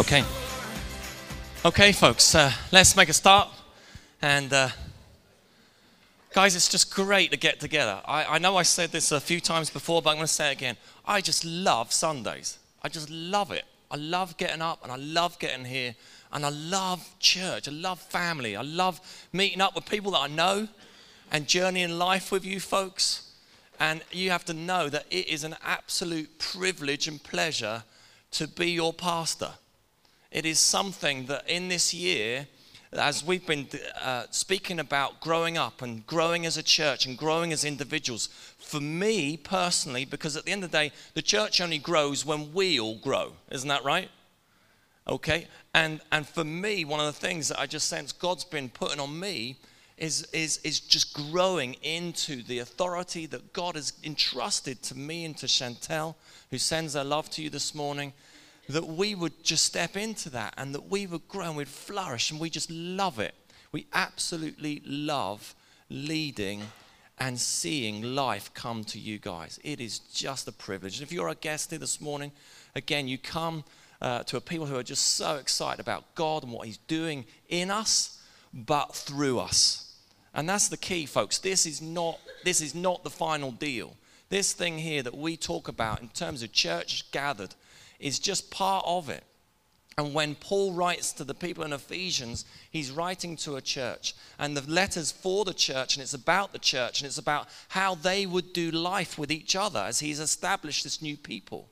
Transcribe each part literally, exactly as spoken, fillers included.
Okay. Okay, folks, uh, let's make a start. And uh, guys, it's just great to get together. I, I know I said this a few times before, but I'm going to say it again. I just love Sundays. I just love it. I love getting up and I love getting here. And I love church. I love family. I love meeting up with people that I know and journeying life with you folks. And you have to know that it is an absolute privilege and pleasure to be your pastor. It is something that in this year, as we've been uh, speaking about growing up and growing as a church and growing as individuals, for me personally, because at the end of the day, the church only grows when we all grow. Isn't that right? Okay. And and for me, one of the things that I just sense God's been putting on me is, is, is just growing into the authority that God has entrusted to me and to Chantel, who sends her love to you this morning, that we would just step into that and that we would grow and we'd flourish, and we just love it. We absolutely love leading and seeing life come to you guys. It is just a privilege. And if you're a guest here this morning, again, you come uh, to a people who are just so excited about God and what he's doing in us, but through us. And that's the key, folks. This is not, this is not the final deal. This thing here that we talk about in terms of church gathered is just part of it. And when Paul writes to the people in Ephesians, he's writing to a church, and the letter's for the church, and it's about the church, and it's about how they would do life with each other as he's established this new people.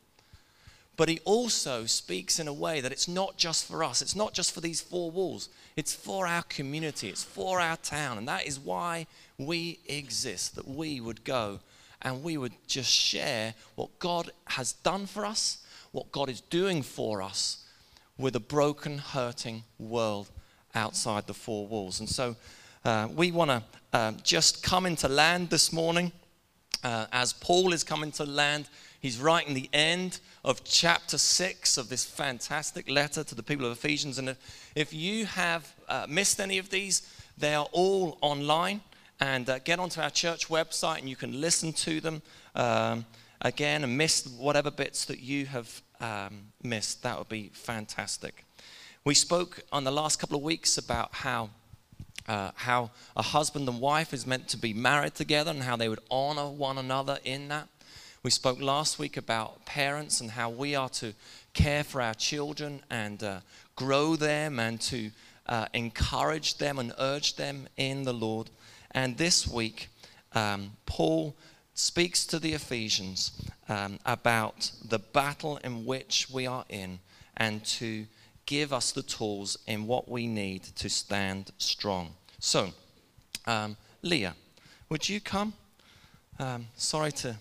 But he also speaks in a way that it's not just for us, it's not just for these four walls, it's for our community, it's for our town, and that is why we exist, that we would go and we would just share what God has done for us, what God is doing for us with a broken, hurting world outside the four walls. And so uh, we want to um, just come into land this morning. Uh, as Paul is coming to land, he's writing the end of chapter six of this fantastic letter to the people of Ephesians. And if, if you have uh, missed any of these, they are all online. And uh, get onto our church website and you can listen to them. Um, Again, and miss whatever bits that you have um, missed. That would be fantastic. We spoke on the last couple of weeks about how uh, how a husband and wife is meant to be married together and how they would honor one another in that. We spoke last week about parents and how we are to care for our children and uh, grow them and to uh, encourage them and urge them in the Lord. And this week, um, Paul speaks to the Ephesians um, about the battle in which we are in, and to give us the tools in what we need to stand strong. So, um, Leah, would you come? Um, sorry to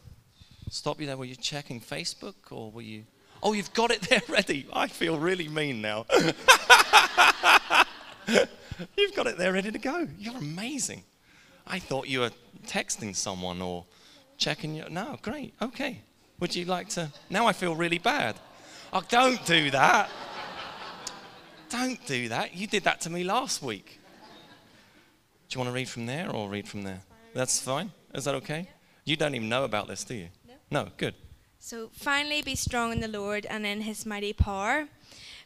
stop you there. Were you checking Facebook or were you? Oh, you've got it there ready. I feel really mean now. You've got it there ready to go. You're amazing. I thought you were texting someone or checking your, no, great, okay. Would you like to, now I feel really bad. Oh, don't do that. Don't do that. You did that to me last week. Do you want to read from there or read from there? That's fine. That's fine. Is that okay? Yeah. You don't even know about this, do you? No. No, good. So, finally be strong in the Lord and in his mighty power.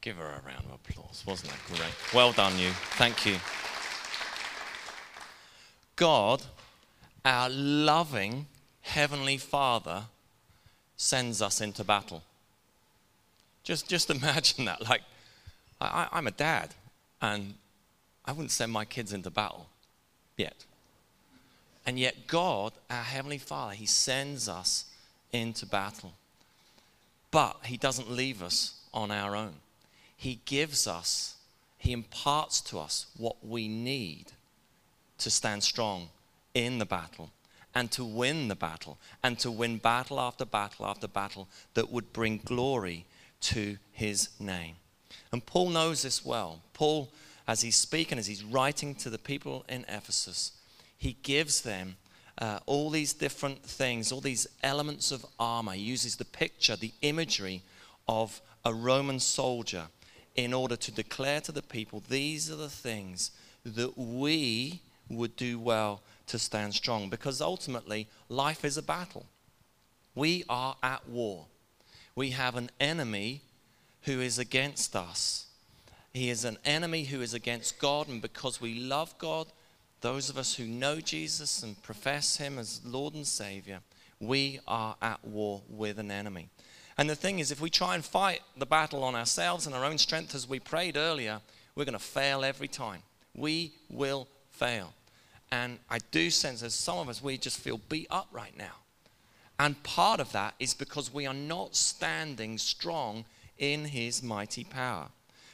Give her a round of applause. Wasn't that great? Well done, you. Thank you. God, our loving Heavenly Father, sends us into battle. Just, just imagine that. Like, I, I'm a dad, and I wouldn't send my kids into battle yet. And yet God, our Heavenly Father, He sends us into battle. But He doesn't leave us on our own. He gives us, He imparts to us what we need to stand strong in the battle and to win the battle and to win battle after battle after battle that would bring glory to His name. And Paul knows this well. Paul, as he's speaking, as he's writing to the people in Ephesus, he gives them uh, all these different things, all these elements of armor. He uses the picture, the imagery of a Roman soldier in order to declare to the people, these are the things that we would do well to stand strong. Because ultimately, life is a battle. We are at war. We have an enemy who is against us. He is an enemy who is against God, and because we love God, those of us who know Jesus and profess Him as Lord and Savior, we are at war with an enemy. And the thing is, if we try and fight the battle on ourselves and our own strength, as we prayed earlier, we're going to fail every time. We will fail. And I do sense as some of us, we just feel beat up right now. And part of that is because we are not standing strong in His mighty power.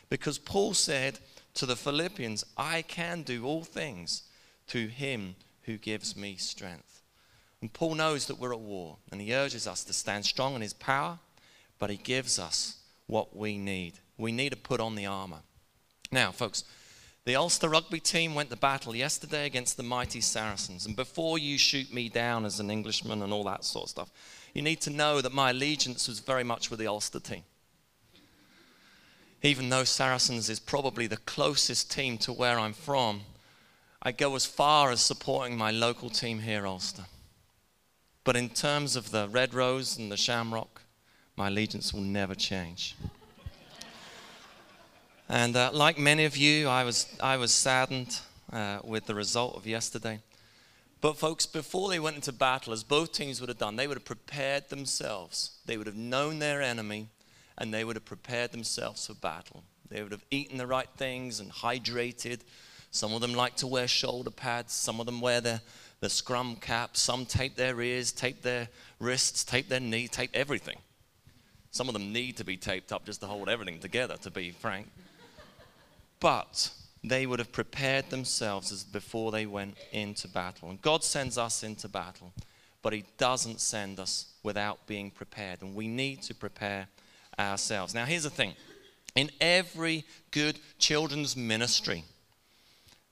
Because Paul said to the Philippians, I can do all things through Him who gives me strength. And Paul knows that we're at war, and he urges us to stand strong in His power, but he gives us what we need. We need to put on the armor. Now, folks, the Ulster rugby team went to battle yesterday against the mighty Saracens. And before you shoot me down as an Englishman and all that sort of stuff, you need to know that my allegiance was very much with the Ulster team. Even though Saracens is probably the closest team to where I'm from, I go as far as supporting my local team here, Ulster. But in terms of the Red Rose and the Shamrock, my allegiance will never change. And uh, like many of you, I was, I was saddened uh, with the result of yesterday. But folks, before they went into battle, as both teams would have done, they would have prepared themselves. They would have known their enemy. And they would have prepared themselves for battle. They would have eaten the right things and hydrated. Some of them like to wear shoulder pads. Some of them wear their, their scrum caps. Some tape their ears, tape their wrists, tape their knee, tape everything. Some of them need to be taped up just to hold everything together, to be frank. But they would have prepared themselves as before they went into battle. And God sends us into battle, but He doesn't send us without being prepared. And we need to prepare ourselves. Now, here's the thing. In every good children's ministry,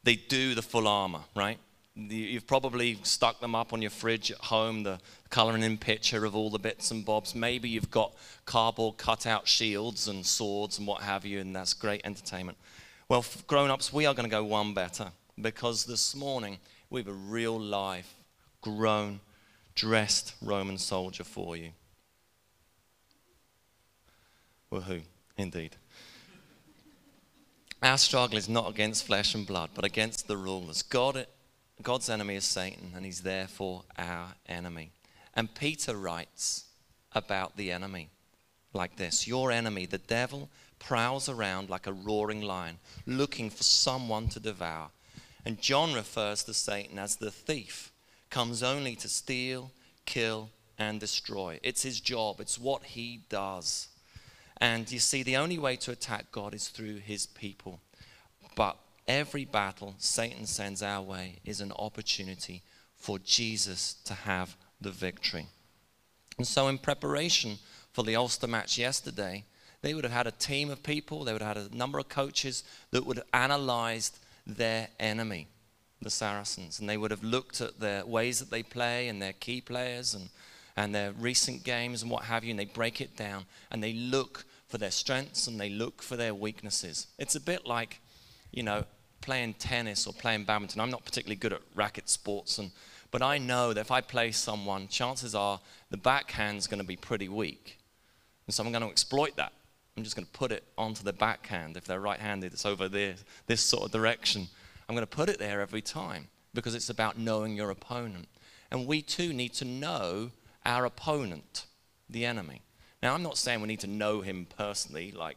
they do the full armor, right? You've probably stuck them up on your fridge at home, the coloring in picture of all the bits and bobs. Maybe you've got cardboard cutout shields and swords and what have you, and that's great entertainment. Well, grown-ups, we are going to go one better, because this morning we have a real live, grown, dressed Roman soldier for you. Woohoo, indeed. Our struggle is not against flesh and blood, but against the rulers. God, God's enemy is Satan, and he's therefore our enemy. And Peter writes about the enemy like this. Your enemy, the devil, prowls around like a roaring lion, looking for someone to devour. And John refers to Satan as the thief, comes only to steal, kill, and destroy. It's his job. It's what he does. And you see, the only way to attack God is through His people. But every battle Satan sends our way is an opportunity for Jesus to have the victory. And so in preparation for the Ulster match yesterday, they would have had a team of people, they would have had a number of coaches that would have analyzed their enemy, the Saracens. And they would have looked at the ways that they play and their key players and and their recent games and what have you, and they break it down, and they look for their strengths and they look for their weaknesses. It's a bit like, you know, playing tennis or playing badminton, I'm not particularly good at racket sports, and but I know that if I play someone, chances are the backhand's going to be pretty weak. And so I'm going to exploit that. I'm just going to put it onto the backhand. If they're right-handed, it's over there, this sort of direction. I'm going to put it there every time because it's about knowing your opponent. And we too need to know our opponent, the enemy. Now, I'm not saying we need to know him personally, like,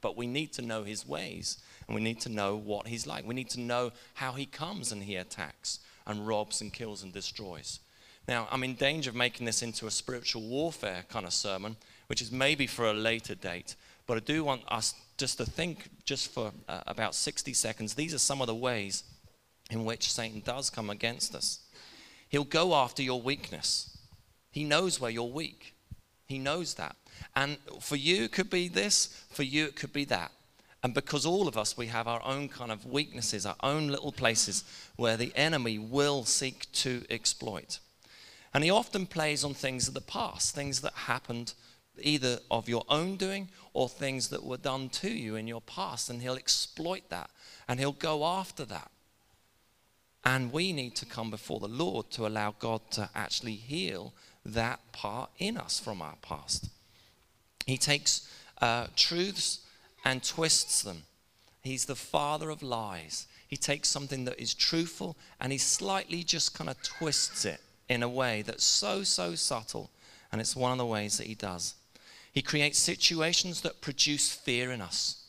but we need to know his ways, and we need to know what he's like. We need to know how he comes and he attacks and robs and kills and destroys. Now, I'm in danger of making this into a spiritual warfare kind of sermon, which is maybe for a later date, but I do want us just to think just for uh, about sixty seconds. These are some of the ways in which Satan does come against us. He'll go after your weakness. He knows where you're weak. He knows that. And for you, it could be this. For you, it could be that. And because all of us, we have our own kind of weaknesses, our own little places where the enemy will seek to exploit. And he often plays on things of the past, things that happened either of your own doing or things that were done to you in your past. And he'll exploit that, and he'll go after that. And we need to come before the Lord to allow God to actually heal that part in us from our past. He takes uh, truths and twists them. He's the father of lies. He takes something that is truthful and he slightly just kind of twists it in a way that's so, so subtle. And it's one of the ways that he does. He creates situations that produce fear in us.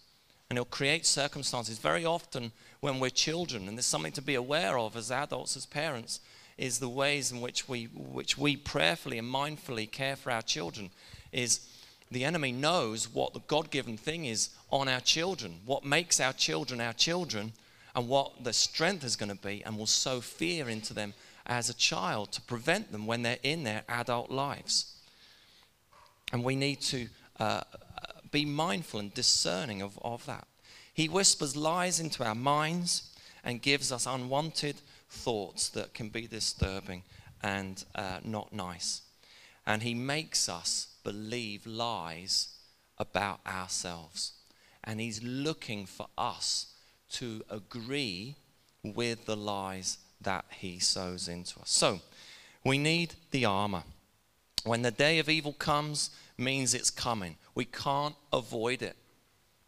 And he'll create circumstances. Very often when we're children, and there's something to be aware of as adults, as parents, is the ways in which we, which we prayerfully and mindfully care for our children is the enemy knows what the God-given thing is on our children, what makes our children our children, and what the strength is going to be, and will sow fear into them as a child to prevent them when they're in their adult lives. And we need to uh, be mindful and discerning of, of that. He whispers lies into our minds and gives us unwanted thoughts that can be disturbing and uh, not nice. And he makes us believe lies about ourselves. And he's looking for us to agree with the lies that he sows into us. So we need the armor. When the day of evil comes, means it's coming. We can't avoid it.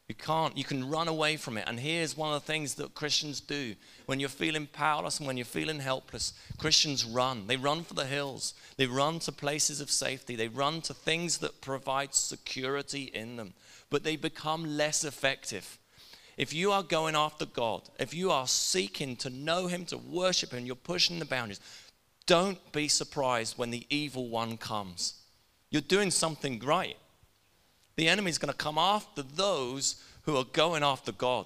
You can't, you can run away from it. And here's one of the things that Christians do. When you're feeling powerless and when you're feeling helpless, Christians run. They run for the hills. They run to places of safety. They run to things that provide security in them. But they become less effective. If you are going after God, if you are seeking to know him, to worship him, you're pushing the boundaries, don't be surprised when the evil one comes. You're doing something right. The enemy's going to come after those who are going after God.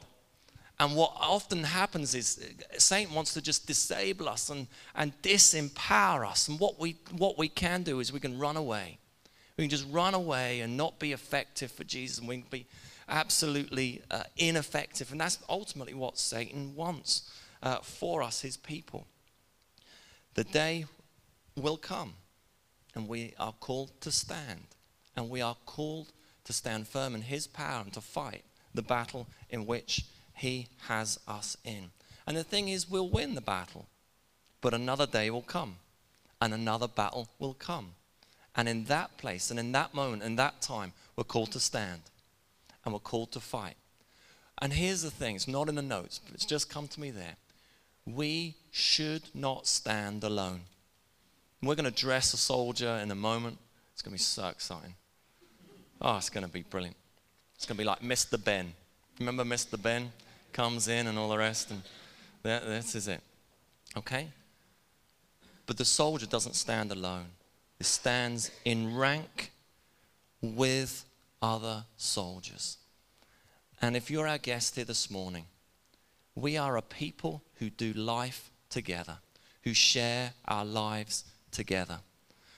And what often happens is Satan wants to just disable us and, and disempower us. And what we, what we can do is we can run away. We can just run away and not be effective for Jesus. And we can be absolutely uh, ineffective. And that's ultimately what Satan wants uh, for us, his people. The day will come and we are called to stand. And we are called to stand firm in his power and to fight the battle in which he has us in. And the thing is, we'll win the battle, but another day will come and another battle will come. And in that place and in that moment and that time, we're called to stand and we're called to fight. And here's the thing, it's not in the notes, but it's just come to me there. We should not stand alone. We're going to dress a soldier in a moment. It's going to be so exciting. Oh, it's going to be brilliant. It's going to be like Mister Ben. Remember Mister Ben comes in and all the rest, and that, this is it. Okay? But the soldier doesn't stand alone. He stands in rank with other soldiers. And if you're our guest here this morning, we are a people who do life together, who share our lives together,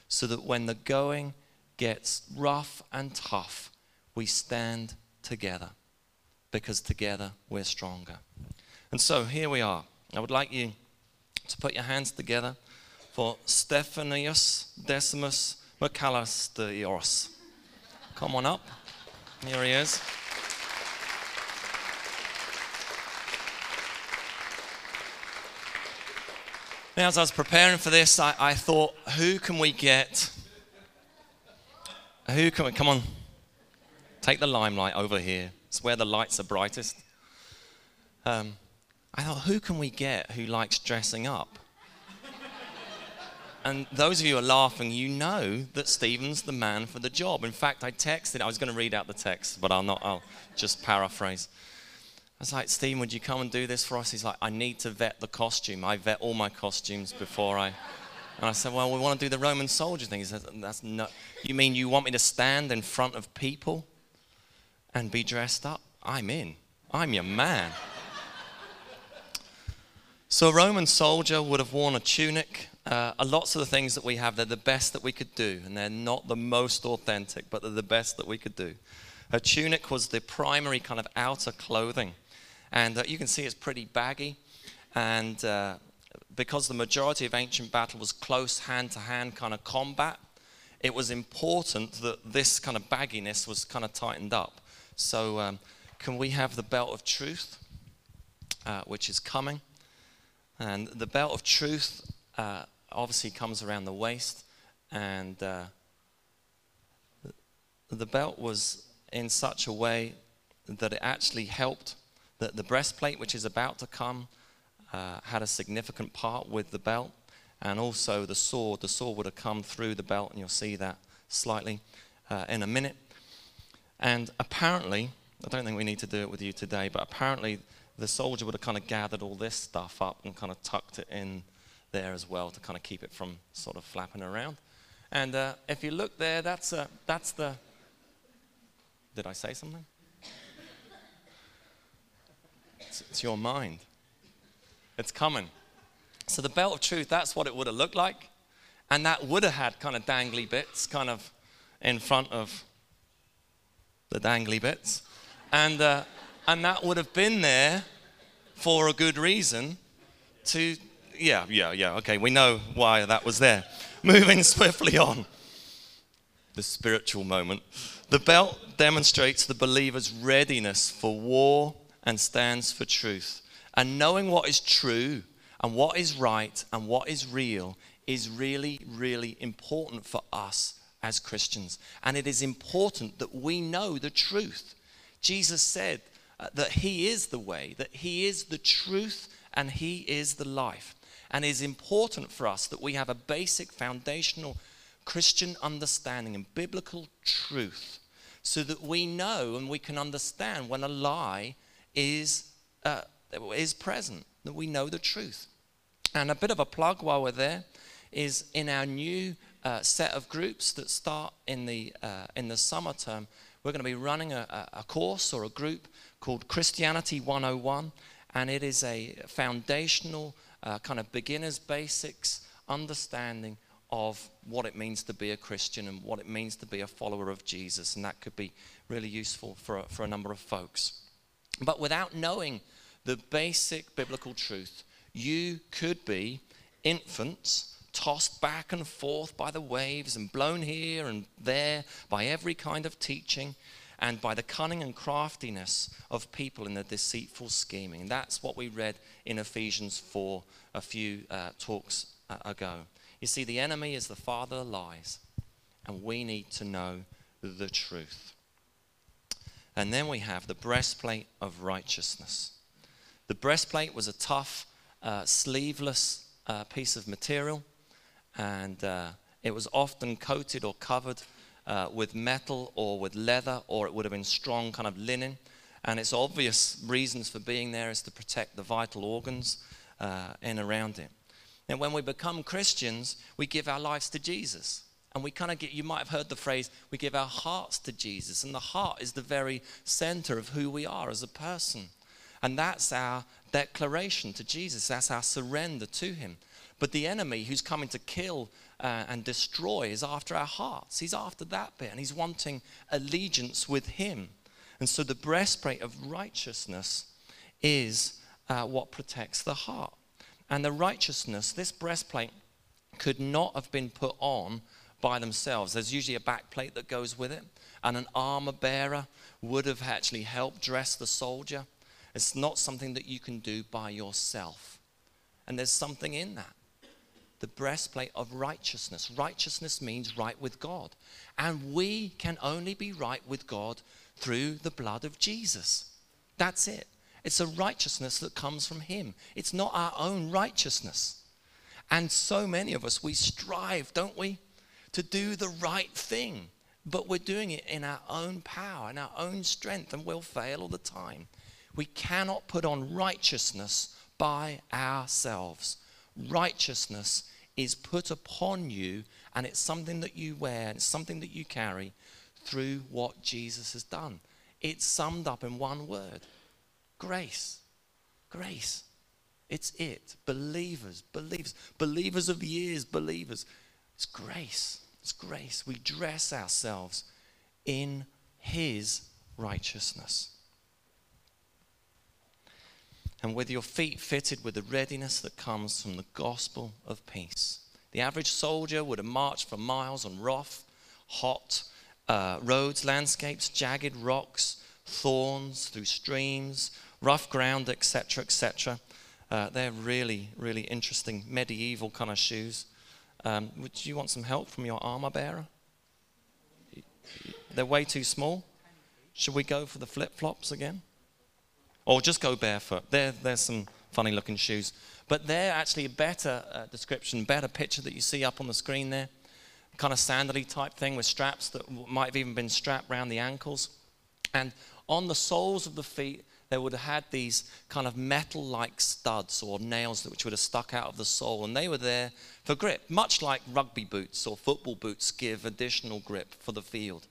so that when the going gets rough and tough, we stand together, because together we're stronger. And so here we are. I would like you to put your hands together for Stephanius Decimus McAllisterius. Come on up. Here he is. And as I was preparing for this, I, I thought, who can we get? Who can we, come on, take the limelight over here. It's where the lights are brightest. Um, I thought, who can we get who likes dressing up? And those of you who are laughing, you know that Stephen's the man for the job. In fact, I texted, I was going to read out the text, but I'll not, I'll just paraphrase. I was like, Stephen, would you come and do this for us? He's like, I need to vet the costume. I vet all my costumes before I... And I said, well, we want to do the Roman soldier thing. He said, that's not... You mean you want me to stand in front of people and be dressed up? I'm in. I'm your man. So a Roman soldier would have worn a tunic. Uh, lots of the things that we have, they're the best that we could do, and they're not the most authentic, but they're the best that we could do. A tunic was the primary kind of outer clothing, and uh, you can see it's pretty baggy, and uh, because the majority of ancient battle was close hand-to-hand kind of combat, it was important that this kind of bagginess was kind of tightened up. So um, can we have the belt of truth, uh, which is coming, and the belt of truth Uh, obviously comes around the waist, and uh, the belt was in such a way that it actually helped, that the breastplate, which is about to come, uh, had a significant part with the belt, and also the sword. The sword would have come through the belt, and you'll see that slightly uh, in a minute. And apparently, I don't think we need to do it with you today, but apparently the soldier would have kind of gathered all this stuff up and kind of tucked it in there as well to kind of keep it from sort of flapping around. And uh, if you look there, that's uh, that's the... Did I say something? It's, it's your mind. It's coming. So the belt of truth, that's what it would have looked like. And that would have had kind of dangly bits kind of in front of the dangly bits. And, uh, and that would have been there for a good reason to... Yeah, yeah, yeah, okay, we know why that was there. Moving swiftly on. The spiritual moment. The belt demonstrates the believer's readiness for war and stands for truth. And knowing what is true and what is right and what is real is really, really important for us as Christians. And it is important that we know the truth. Jesus said uh, that he is the way, that he is the truth, and he is the life. And it is important for us that we have a basic foundational Christian understanding and biblical truth so that we know and we can understand when a lie is, uh, is present, that we know the truth. And a bit of a plug while we're there is in our new uh, set of groups that start in the, uh, in the summer term, we're going to be running a, a course or a group called Christianity one oh one, and it is a foundational Uh, kind of beginner's basics understanding of what it means to be a Christian and what it means to be a follower of Jesus. And that could be really useful for a, for a number of folks. But without knowing the basic biblical truth, you could be infants tossed back and forth by the waves and blown here and there by every kind of teaching and by the cunning and craftiness of people in their deceitful scheming. And that's what we read in Ephesians four a few uh, talks uh, ago. You see, the enemy is the father of lies, and we need to know the truth. And then we have the breastplate of righteousness. The breastplate was a tough, uh, sleeveless uh, piece of material, and uh, it was often coated or covered Uh, with metal or with leather, or it would have been strong kind of linen. And its obvious reasons for being there is to protect the vital organs uh, and around it. And when we become Christians, we give our lives to Jesus. And we kind of get, you might have heard the phrase, we give our hearts to Jesus. And the heart is the very center of who we are as a person. And that's our declaration to Jesus. That's our surrender to him. But the enemy who's coming to kill Uh, and destroy is after our hearts. He's after that bit, and he's wanting allegiance with him. And so the breastplate of righteousness is uh, what protects the heart. And the righteousness, this breastplate could not have been put on by themselves. There's usually a backplate that goes with it, and an armor bearer would have actually helped dress the soldier. It's not something that you can do by yourself. And there's something in that. the breastplate of righteousness. Righteousness means right with God. And we can only be right with God through the blood of Jesus. That's it. It's a righteousness that comes from him. It's not our own righteousness. And so many of us, we strive, don't we, to do the right thing. But we're doing it in our own power, in our own strength, and we'll fail all the time. We cannot put on righteousness by ourselves. Righteousness is put upon you, and it's something that you wear, and it's something that you carry through what Jesus has done. It's summed up in one word. Grace, grace, it's it. Believers, believers, believers of years, believers. It's grace, it's grace. We dress ourselves in his righteousness. And with your feet fitted with the readiness that comes from the gospel of peace. The average soldier would have marched for miles on rough, hot uh, roads, landscapes, jagged rocks, thorns, through streams, rough ground, et cetera, et cetera. Uh, they're really, really interesting medieval kind of shoes. Um, would you want some help from your armor bearer? They're way too small. Should we go for the flip-flops again? Or just go barefoot? There, there's some funny-looking shoes. But they're actually a better uh, description, better picture that you see up on the screen there. Kind of sandally type thing with straps that might have even been strapped around the ankles. And on the soles of the feet, they would have had these kind of metal-like studs or nails which would have stuck out of the sole, and they were there for grip, much like rugby boots or football boots give additional grip for the field.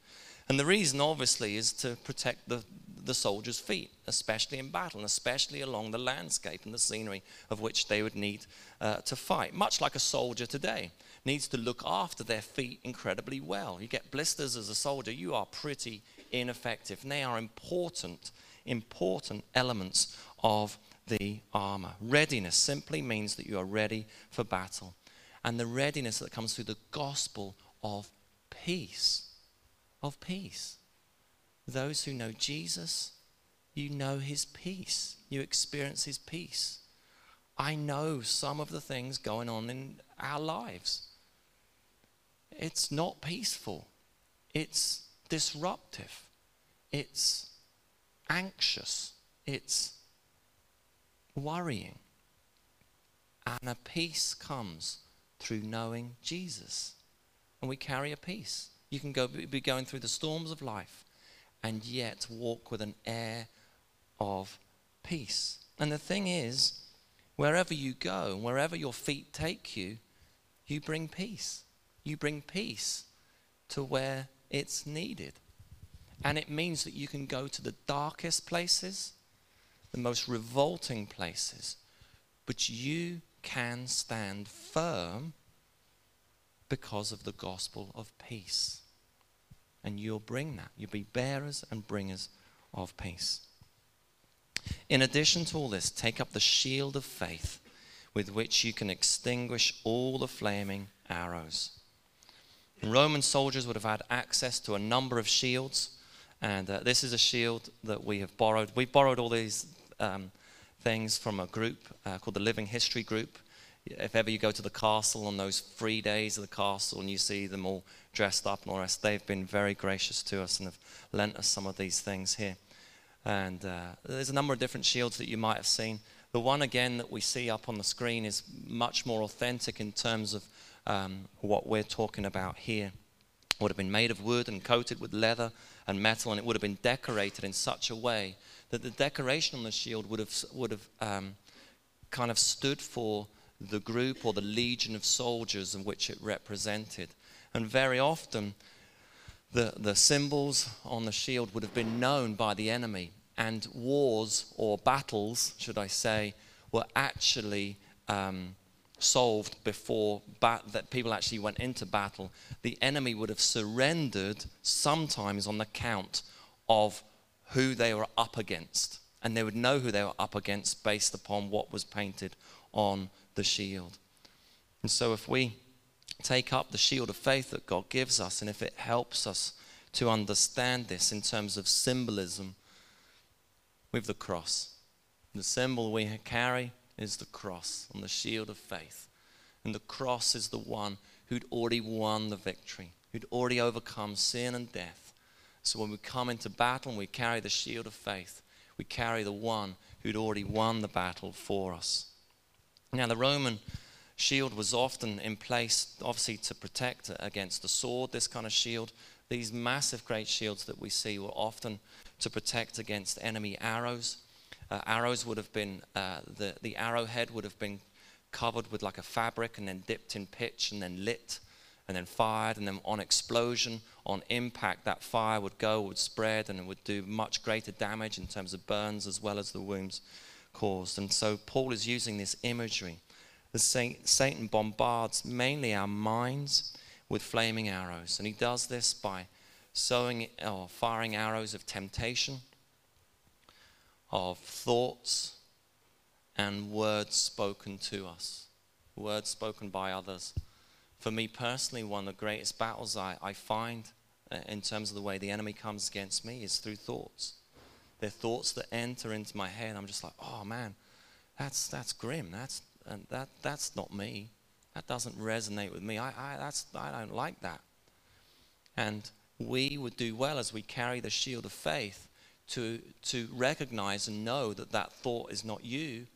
And the reason, obviously, is to protect the, the soldier's feet, especially in battle, and especially along the landscape and the scenery of which they would need uh, to fight, much like a soldier today needs to look after their feet incredibly well. You get blisters as a soldier, you are pretty ineffective. And they are important, important elements of the armor. Readiness simply means that you are ready for battle. And the readiness that comes through the gospel of peace, of peace. Those who know Jesus, you know his peace. You experience his peace. I know some of the things going on in our lives. It's not peaceful. It's disruptive. It's anxious. It's worrying. And a peace comes through knowing Jesus. And we carry a peace. You can go, be going through the storms of life and yet walk with an air of peace. And the thing is, wherever you go, wherever your feet take you, you bring peace. You bring peace to where it's needed. And it means that you can go to the darkest places, the most revolting places, but you can stand firm because of the gospel of peace. And you'll bring that. You'll be bearers and bringers of peace. In addition to all this, take up the shield of faith with which you can extinguish all the flaming arrows. Roman soldiers would have had access to a number of shields, and uh, this is a shield that we have borrowed. We borrowed all these um, things from a group uh, called the Living History Group. If ever you go to the castle on those free days of the castle and you see them all dressed up and all the rest, they've been very gracious to us and have lent us some of these things here. And uh, there's a number of different shields that you might have seen. The one, again, that we see up on the screen is much more authentic in terms of um, what we're talking about here. It would have been made of wood and coated with leather and metal, and it would have been decorated in such a way that the decoration on the shield would have, would have um, kind of stood for the group or the legion of soldiers in which it represented. And very often, The, the symbols on the shield would have been known by the enemy, and wars or battles, should I say, were actually um, solved before bat that people actually went into battle. The enemy would have surrendered sometimes on the count of who they were up against, and they would know who they were up against based upon what was painted on the shield. And so if we take up the shield of faith that God gives us, and if it helps us to understand this in terms of symbolism with the cross. The symbol we carry is the cross on the shield of faith. And the cross is the one who'd already won the victory, who'd already overcome sin and death. So when we come into battle and we carry the shield of faith, we carry the one who'd already won the battle for us. Now, the Roman shield was often in place, obviously, to protect against the sword, this kind of shield. These massive, great shields that we see were often to protect against enemy arrows. Uh, arrows would have been, uh, the, the arrowhead would have been covered with like a fabric and then dipped in pitch and then lit and then fired, and then on explosion, on impact, that fire would go, would spread, and it would do much greater damage in terms of burns as well as the wounds caused. And so Paul is using this imagery. Satan bombards mainly our minds with flaming arrows, and he does this by sowing or firing arrows of temptation, of thoughts, and words spoken to us, words spoken by others. For me personally, one of the greatest battles I, I find uh, in terms of the way the enemy comes against me is through thoughts. They're thoughts that enter into my head. I'm just like, oh man, that's that's grim. That's and that that's not me. That doesn't resonate with me. I I that's I don't like that. And we would do well as we carry the shield of faith to to recognize and know that that thought is not you.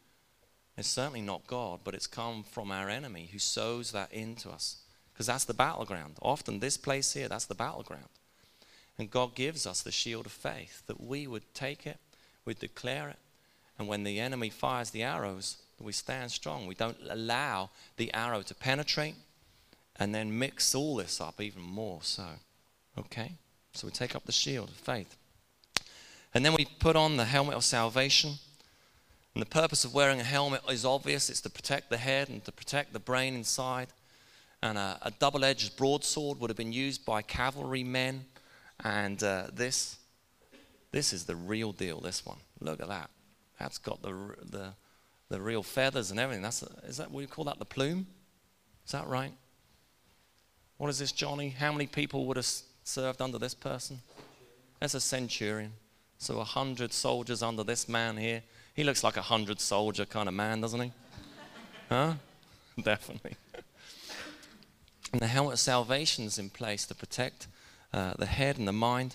It's certainly not God, but it's come from our enemy who sows that into us. Because that's the battleground. Often this place here, that's the battleground. And God gives us the shield of faith that we would take it, we'd declare it. And when the enemy fires the arrows, we stand strong. We don't allow the arrow to penetrate and then mix all this up even more so. Okay? So we take up the shield of faith. And then we put on the helmet of salvation. And the purpose of wearing a helmet is obvious. It's to protect the head and to protect the brain inside. And a, a double-edged broadsword would have been used by cavalry men. And uh, this, this is the real deal, this one. Look at that. That's got the, the, the real feathers and everything. That's, is that what you call that, the plume? Is that right? What is this, Johnny? How many people would have served under this person? That's a centurion. So a hundred soldiers under this man here. He looks like a hundred soldier kind of man, doesn't he? Huh? Definitely. And the helmet of salvation is in place to protect uh, the head and the mind.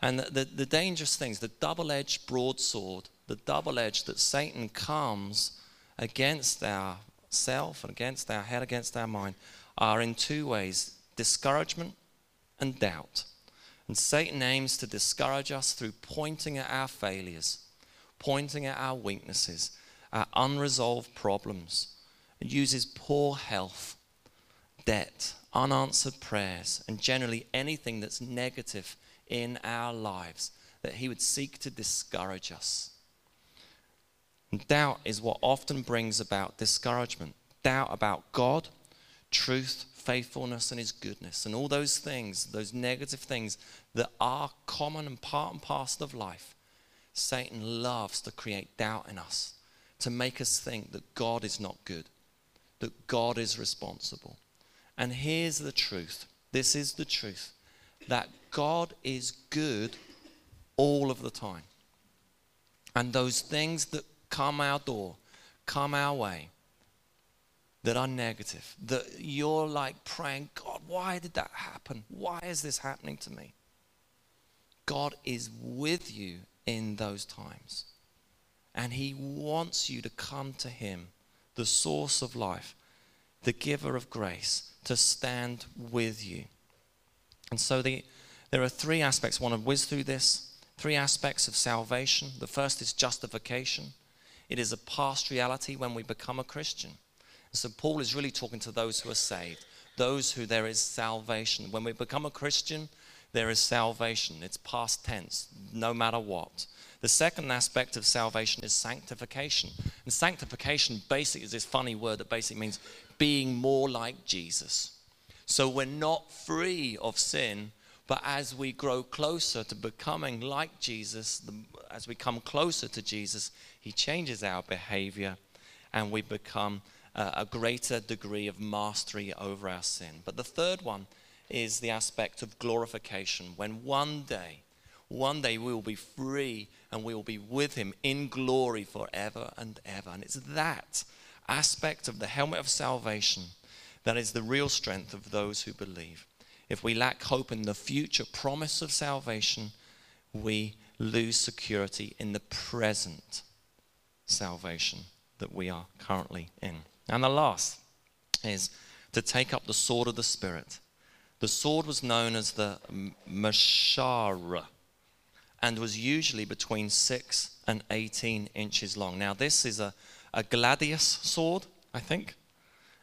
And the, the, the dangerous things, the double-edged broadsword, the double-edged that Satan comes against our self and against our head, against our mind, are in two ways, discouragement and doubt. And Satan aims to discourage us through pointing at our failures, pointing at our weaknesses, our unresolved problems. It uses poor health, debt, unanswered prayers, and generally anything that's negative in our lives, that he would seek to discourage us. And doubt is what often brings about discouragement. Doubt about God, truth, faithfulness, and his goodness, and all those things, those negative things that are common and part and parcel of life. Satan loves to create doubt in us, to make us think that God is not good, that God is responsible. And here's the truth. This is the truth, that God is good all of the time. And those things that come our door, come our way, that are negative, that you're like praying, God, why did that happen? Why is this happening to me? God is with you in those times, and he wants you to come to him, the source of life, the giver of grace, to stand with you. And so the, there are three aspects. I want to whiz through this. Three aspects of salvation. The first is justification. It is a past reality when we become a Christian. And so Paul is really talking to those who are saved, those who there is salvation. When we become a Christian, there is salvation. It's past tense, no matter what. The second aspect of salvation is sanctification. And sanctification basically is this funny word that basically means being more like Jesus. So we're not free of sin, but as we grow closer to becoming like Jesus, the, as we come closer to Jesus, he changes our behavior and we become uh, a greater degree of mastery over our sin. But the third one is the aspect of glorification, when one day, one day we will be free and we will be with him in glory forever and ever. And it's that aspect of the helmet of salvation That is the real strength of those who believe. If we lack hope in the future promise of salvation, we lose security in the present salvation that we are currently in. And the last is to take up the sword of the Spirit. The sword was known as the Meshara and was usually between six and eighteen inches long. Now this is a, a gladius sword, I think,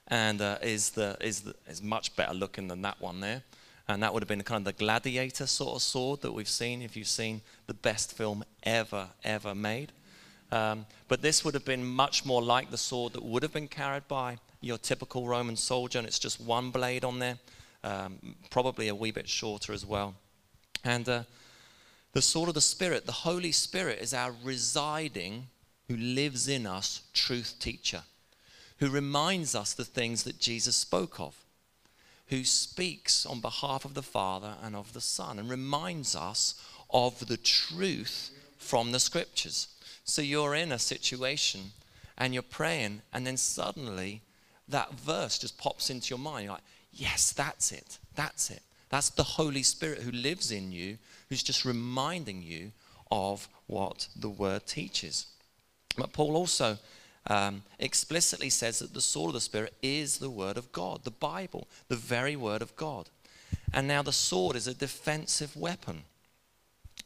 and uh, is, the, is, the, is much better looking than that one there. And that would have been kind of the gladiator sort of sword that we've seen if you've seen the best film ever, ever made. Um, but this would have been much more like the sword that would have been carried by your typical Roman soldier, and it's just one blade on there, um, probably a wee bit shorter as well. And uh, the sword of the Spirit, the Holy Spirit, is our residing, who lives in us, truth teacher, who reminds us the things that Jesus spoke of, who speaks on behalf of the Father and of the Son and reminds us of the truth from the Scriptures. So you're in a situation and you're praying, and then suddenly that verse just pops into your mind. You're like, yes, that's it. That's it. That's the Holy Spirit who lives in you, who's just reminding you of what the Word teaches. But Paul also Um, explicitly says that the sword of the Spirit is the Word of God, the Bible, the very Word of God. And now the sword is a defensive weapon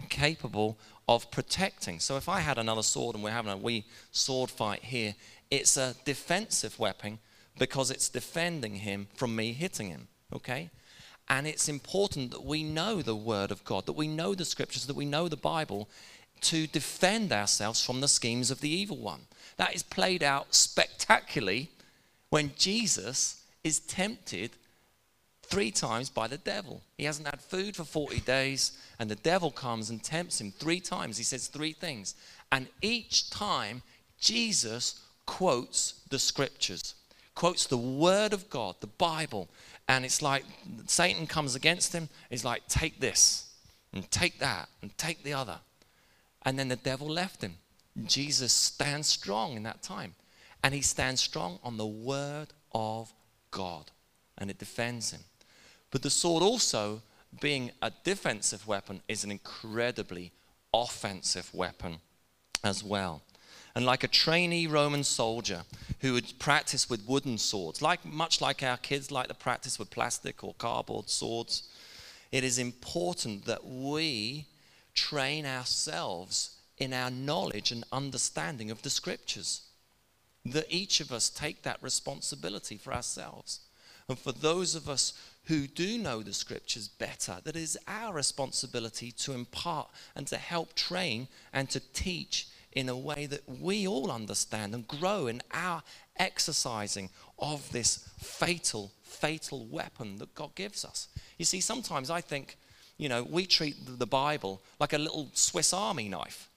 capable of protecting. So if I had another sword and we're having a wee sword fight here, it's a defensive weapon because it's defending him from me hitting him, okay? And it's important that we know the Word of God, that we know the Scriptures, that we know the Bible, to defend ourselves from the schemes of the evil one. That is played out spectacularly when Jesus is tempted three times by the devil. He hasn't had food for forty days, and the devil comes and tempts him three times. He says three things. And each time, Jesus quotes the Scriptures, quotes the Word of God, the Bible. And it's like Satan comes against him. He's like, take this, and take that, and take the other. And then the devil left him. Jesus stands strong in that time. And he stands strong on the Word of God. And it defends him. But the sword also, being a defensive weapon, is an incredibly offensive weapon as well. And like a trainee Roman soldier who would practice with wooden swords, like much like our kids like to practice with plastic or cardboard swords, it is important that we train ourselves in our knowledge and understanding of the Scriptures, that each of us take that responsibility for ourselves. And for those of us who do know the Scriptures better, that is our responsibility to impart and to help train and to teach in a way that we all understand and grow in our exercising of this fatal, fatal weapon that God gives us. You see, sometimes I think, you know, we treat the Bible like a little Swiss Army knife,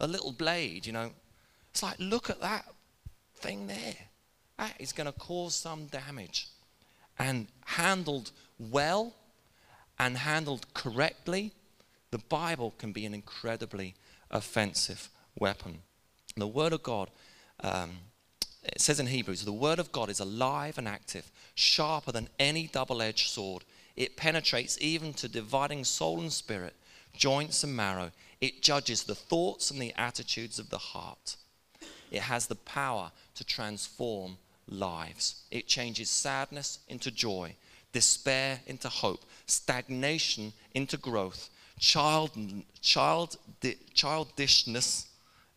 a little blade, you know. It's like, look at that thing there. That is going to cause some damage. And handled well and handled correctly, the Bible can be an incredibly offensive weapon. The Word of God, um, it says in Hebrews, the Word of God is alive and active, sharper than any double-edged sword. It penetrates even to dividing soul and spirit, joints and marrow. It judges the thoughts and the attitudes of the heart. It has the power to transform lives. It changes sadness into joy, despair into hope, stagnation into growth, child, child, childishness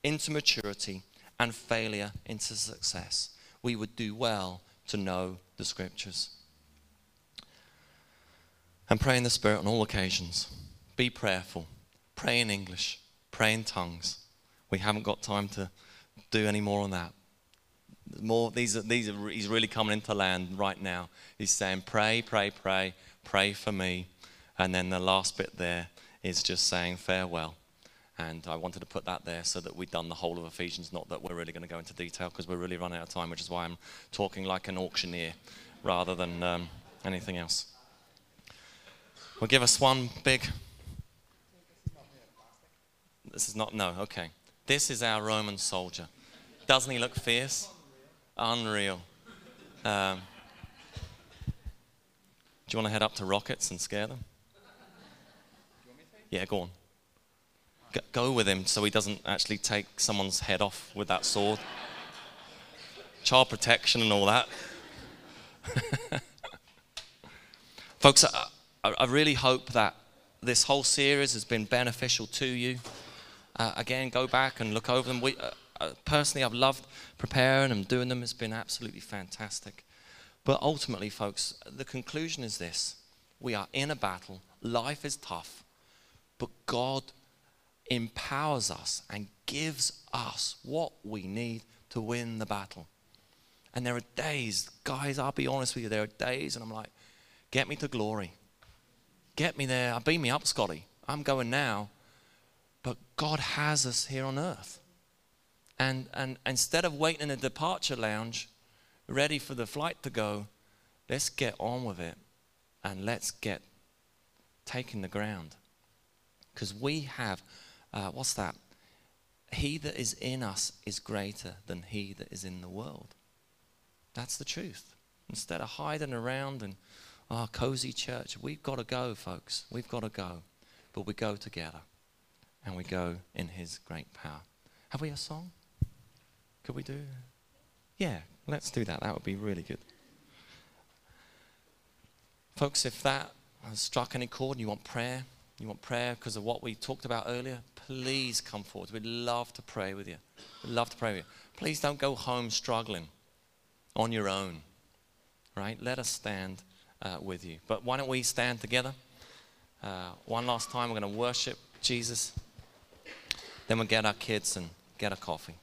into maturity, and failure into success. We would do well to know the Scriptures. And pray in the Spirit on all occasions. Be prayerful. Pray in English. Pray in tongues. We haven't got time to do any more on that. More, these are, these are, he's really coming into land right now. He's saying, pray, pray, pray, pray for me. And then the last bit there is just saying farewell. And I wanted to put that there so that we'd done the whole of Ephesians, not that we're really going to go into detail because we're really running out of time, which is why I'm talking like an auctioneer rather than um, anything else. Well, give us one big... This is not, no, okay. This is our Roman soldier. Doesn't he look fierce? Unreal. Um, Do you want to head up to Rockets and scare them? Yeah, go on. Go, go with him so he doesn't actually take someone's head off with that sword. Child protection and all that. Folks, I, I really hope that this whole series has been beneficial to you. Uh, again, go back and look over them. We, uh, uh, personally, I've loved preparing and doing them. It's been absolutely fantastic. But ultimately, folks, the conclusion is this. We are in a battle. Life is tough. But God empowers us and gives us what we need to win the battle. And there are days, guys, I'll be honest with you, there are days and I'm like, get me to glory. Get me there. Beam me up, Scotty. I'm going now. But God has us here on earth. And, and instead of waiting in a departure lounge, ready for the flight to go, let's get on with it and let's get taking the ground. Because we have, uh, what's that? He that is in us is greater than he that is in the world. That's the truth. Instead of hiding around and our cozy church, we've got to go, folks. We've got to go. But we go together and we go in his great power. Have we a song? Could we do? Yeah, let's do that. That would be really good. Folks, if that has struck any chord and you want prayer, you want prayer because of what we talked about earlier, please come forward. We'd love to pray with you. We'd love to pray with you. Please don't go home struggling on your own, right? Let us stand uh, with you. But why don't we stand together? Uh, one last time, we're going to worship Jesus. Then we'll get our kids and get a coffee.